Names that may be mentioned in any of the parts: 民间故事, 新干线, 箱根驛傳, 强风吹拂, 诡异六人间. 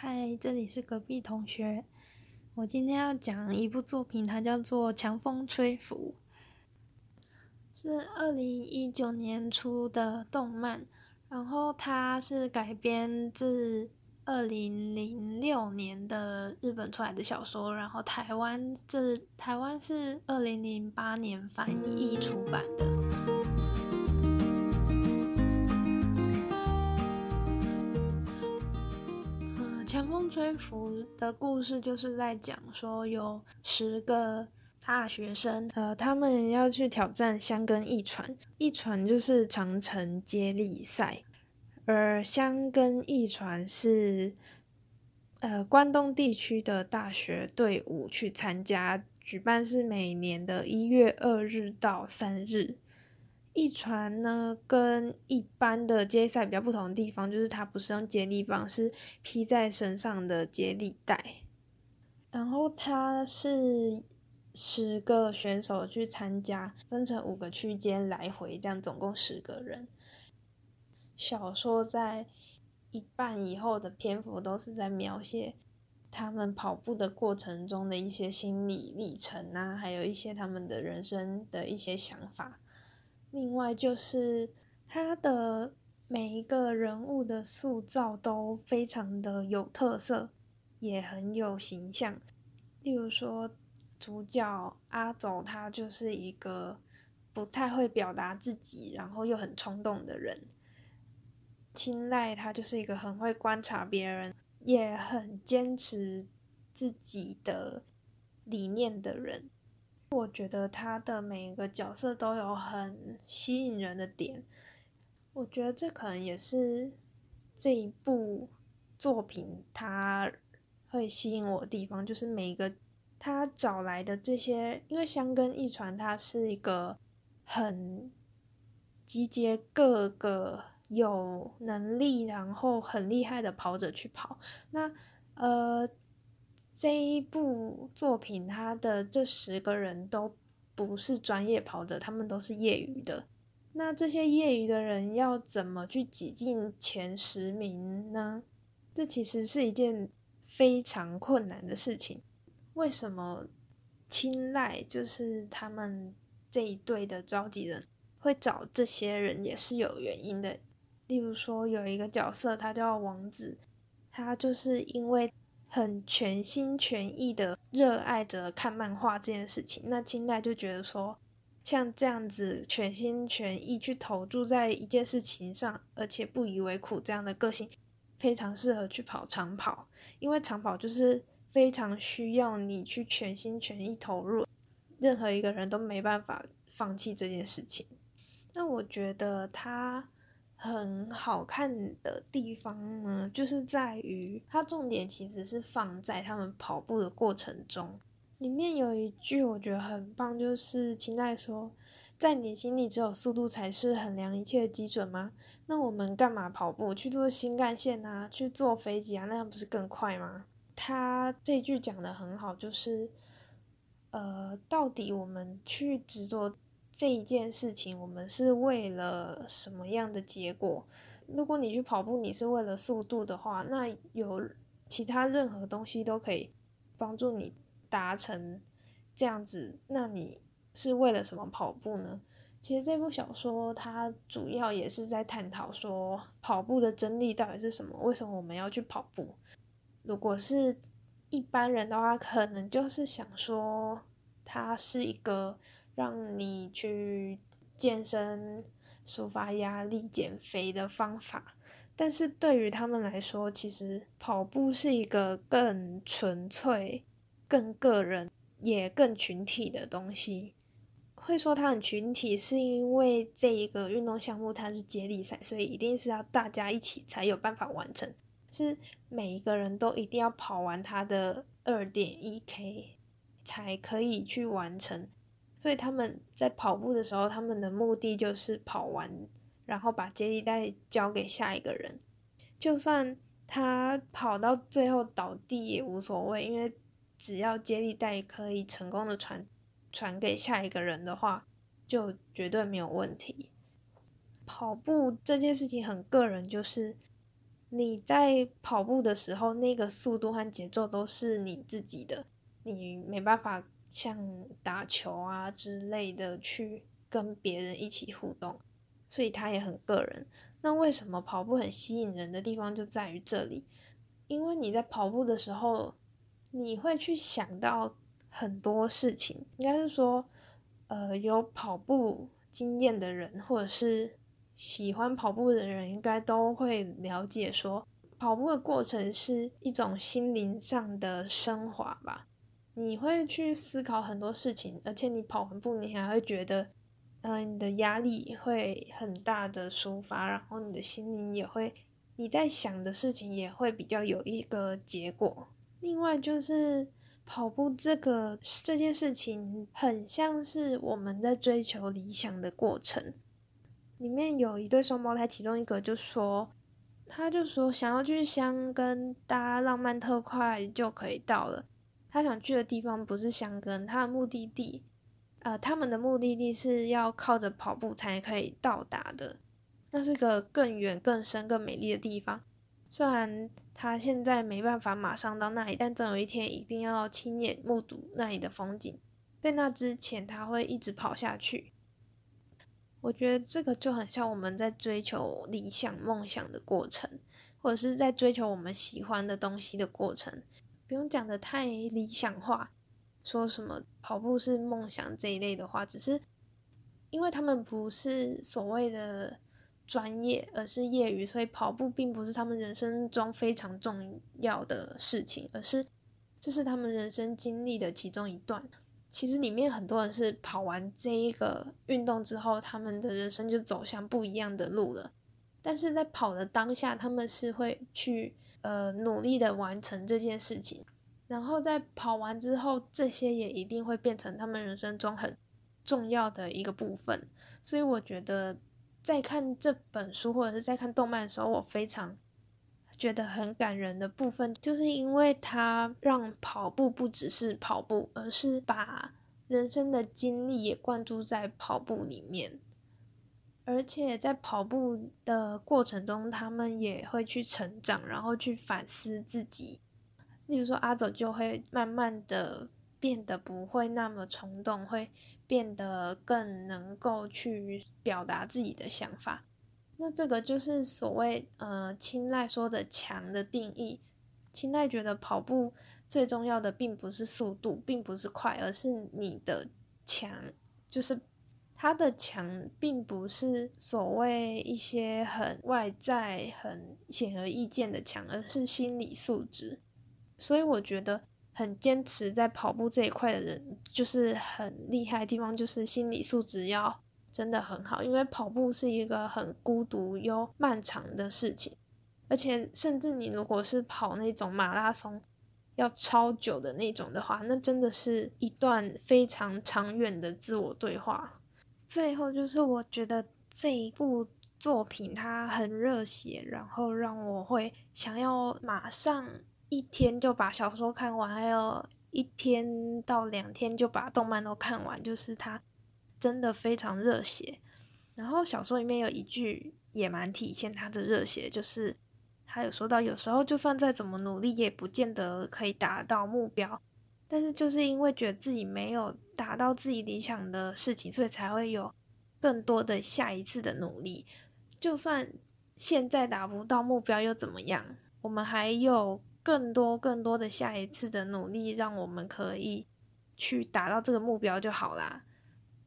嗨，这里是隔壁同学。我今天要讲一部作品，它叫做《强风吹拂》，是2019年出的动漫，然后它是改编自2006年的日本出来的小说，然后台湾是2008年翻译出版的。强风吹拂的故事就是在讲说有10个大学生，他们要去挑战箱根一传，一传就是长城接力赛，而箱根一传是关东地区的大学队伍去参加，举办是每年的1月2日到3日。一传呢跟一般的接力赛比较不同的地方就是它不是用接力棒，是披在身上的接力带，然后它是10个选手去参加，分成5个区间来回，这样总共10个人。小说在一半以后的篇幅都是在描写他们跑步的过程中的一些心理历程啊，还有一些他们的人生的一些想法。另外就是他的每一个人物的塑造都非常的有特色，也很有形象。例如说主角阿走，他就是一个不太会表达自己，然后又很冲动的人。青睐他就是一个很会观察别人，也很坚持自己的理念的人。我觉得他的每一个角色都有很吸引人的点，我觉得这可能也是这一部作品它会吸引我的地方，就是每一个他找来的这些，因为箱根一传它是一个很集结各个有能力然后很厉害的跑者去跑，那这一部作品他的这10个人都不是专业跑者，他们都是业余的。那这些业余的人要怎么去挤进前10名呢？这其实是一件非常困难的事情。为什么青睐就是他们这一队的召集人会找这些人也是有原因的。例如说有一个角色他叫王子，他就是因为很全心全意的热爱着看漫画这件事情，那青睐就觉得说像这样子全心全意去投注在一件事情上而且不以为苦，这样的个性非常适合去跑长跑，因为长跑就是非常需要你去全心全意投入，任何一个人都没办法放弃这件事情。那我觉得它很好看的地方呢，就是在于它重点其实是放在他们跑步的过程中。里面有一句我觉得很棒，就是青睐说在你心里只有速度才是衡量一切的基准吗？那我们干嘛跑步？去坐新干线啊，去坐飞机啊，那样不是更快吗？他这句讲得很好，就是到底我们去执着这一件事情，我们是为了什么样的结果？如果你去跑步你是为了速度的话，那有其他任何东西都可以帮助你达成这样子，那你是为了什么跑步呢？其实这部小说它主要也是在探讨说跑步的真理到底是什么，为什么我们要去跑步。如果是一般人的话，可能就是想说它是一个让你去健身、抒发压力、减肥的方法，但是对于他们来说，其实跑步是一个更纯粹、更个人也更群体的东西。会说它很群体是因为这一个运动项目它是接力赛，所以一定是要大家一起才有办法完成，是每一个人都一定要跑完它的 2.1K 才可以去完成，所以他们在跑步的时候，他们的目的就是跑完，然后把接力带交给下一个人。就算他跑到最后倒地也无所谓，因为只要接力带可以成功的传给下一个人的话，就绝对没有问题。跑步这件事情很个人，就是你在跑步的时候那个速度和节奏都是你自己的，你没办法像打球啊之类的去跟别人一起互动，所以它也很个人。那为什么跑步很吸引人的地方就在于这里，因为你在跑步的时候你会去想到很多事情，应该是说有跑步经验的人或者是喜欢跑步的人应该都会了解说，跑步的过程是一种心灵上的升华吧。你会去思考很多事情，而且你跑完步你还会觉得你的压力会很大的抒发，然后你的心灵也会，你在想的事情也会比较有一个结果。另外就是跑步这件事情很像是我们在追求理想的过程。里面有一对双胞胎，其中一个就说，他就说想要去箱根搭浪漫特快就可以到了，他想去的地方不是箱根，他们的目的地是要靠着跑步才可以到达的，那是个更远更深更美丽的地方，虽然他现在没办法马上到那里，但总有一天一定要亲眼目睹那里的风景，在那之前他会一直跑下去。我觉得这个就很像我们在追求理想梦想的过程，或者是在追求我们喜欢的东西的过程，不用讲得太理想化，说什么跑步是梦想这一类的话，只是因为他们不是所谓的专业，而是业余，所以跑步并不是他们人生中非常重要的事情，而是这是他们人生经历的其中一段。其实里面很多人是跑完这一个运动之后，他们的人生就走向不一样的路了，但是在跑的当下他们是会去努力的完成这件事情，然后在跑完之后这些也一定会变成他们人生中很重要的一个部分。所以我觉得在看这本书或者是在看动漫的时候，我非常觉得很感人的部分，就是因为它让跑步不只是跑步，而是把人生的经历也灌注在跑步里面，而且在跑步的过程中他们也会去成长，然后去反思自己。例如说阿走就会慢慢的变得不会那么冲动，会变得更能够去表达自己的想法，那这个就是所谓青睐说的强的定义。青睐觉得跑步最重要的并不是速度，并不是快，而是你的强，就是他的强并不是所谓一些很外在很显而易见的强，而是心理素质。所以我觉得很坚持在跑步这一块的人就是很厉害的地方，就是心理素质要真的很好，因为跑步是一个很孤独又漫长的事情，而且甚至你如果是跑那种马拉松要超久的那种的话，那真的是一段非常长远的自我对话。最后就是我觉得这一部作品它很热血，然后让我会想要马上一天就把小说看完，还有1到2天就把动漫都看完，就是它真的非常热血。然后小说里面有一句也蛮体现他的热血，就是他有说到，有时候就算再怎么努力也不见得可以达到目标，但是就是因为觉得自己没有达到自己理想的事情，所以才会有更多的下一次的努力，就算现在达不到目标又怎么样，我们还有更多的下一次的努力，让我们可以去达到这个目标就好啦。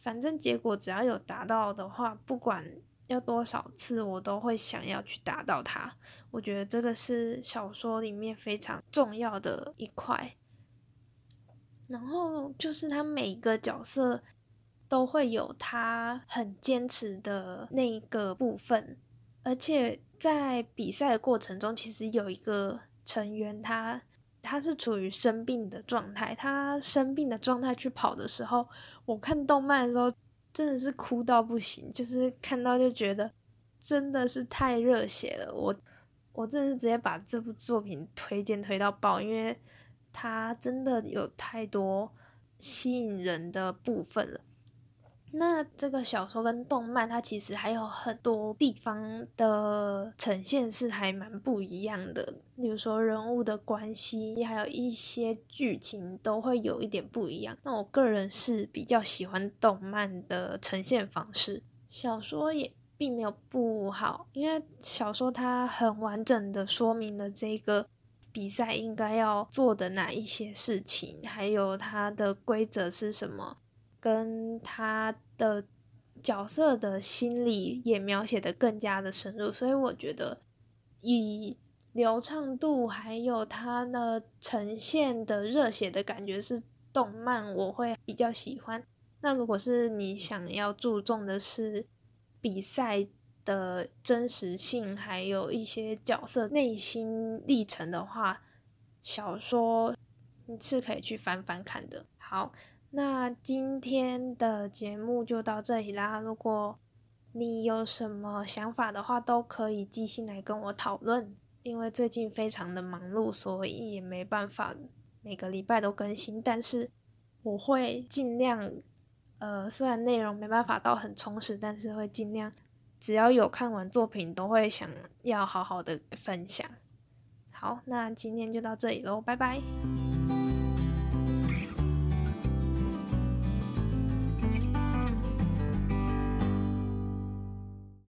反正结果只要有达到的话，不管要多少次我都会想要去达到它。我觉得这个是小说里面非常重要的一块。然后就是他每个角色都会有他很坚持的那个部分，而且在比赛的过程中其实有一个成员他是处于生病的状态，他生病的状态去跑的时候，我看动漫的时候真的是哭到不行，就是看到就觉得真的是太热血了。我真的是直接把这部作品推荐到爆，因为它真的有太多吸引人的部分了。那这个小说跟动漫它其实还有很多地方的呈现是还蛮不一样的，比如说人物的关系还有一些剧情都会有一点不一样。那我个人是比较喜欢动漫的呈现方式，小说也并没有不好，因为小说它很完整的说明了这个比赛应该要做的哪一些事情，还有它的规则是什么，跟它的角色的心理也描写得更加的深入，所以我觉得以流畅度还有它的呈现的热血的感觉是动漫我会比较喜欢。那如果是你想要注重的是比赛的真实性还有一些角色内心历程的话，小说你是可以去翻翻看的。好，那今天的节目就到这里啦，如果你有什么想法的话都可以寄信来跟我讨论，因为最近非常的忙碌，所以也没办法每个礼拜都更新，但是我会尽量虽然内容没办法到很充实，但是会尽量只要有看完作品都会想要好好的分享。好，那今天就到这里咯，拜拜。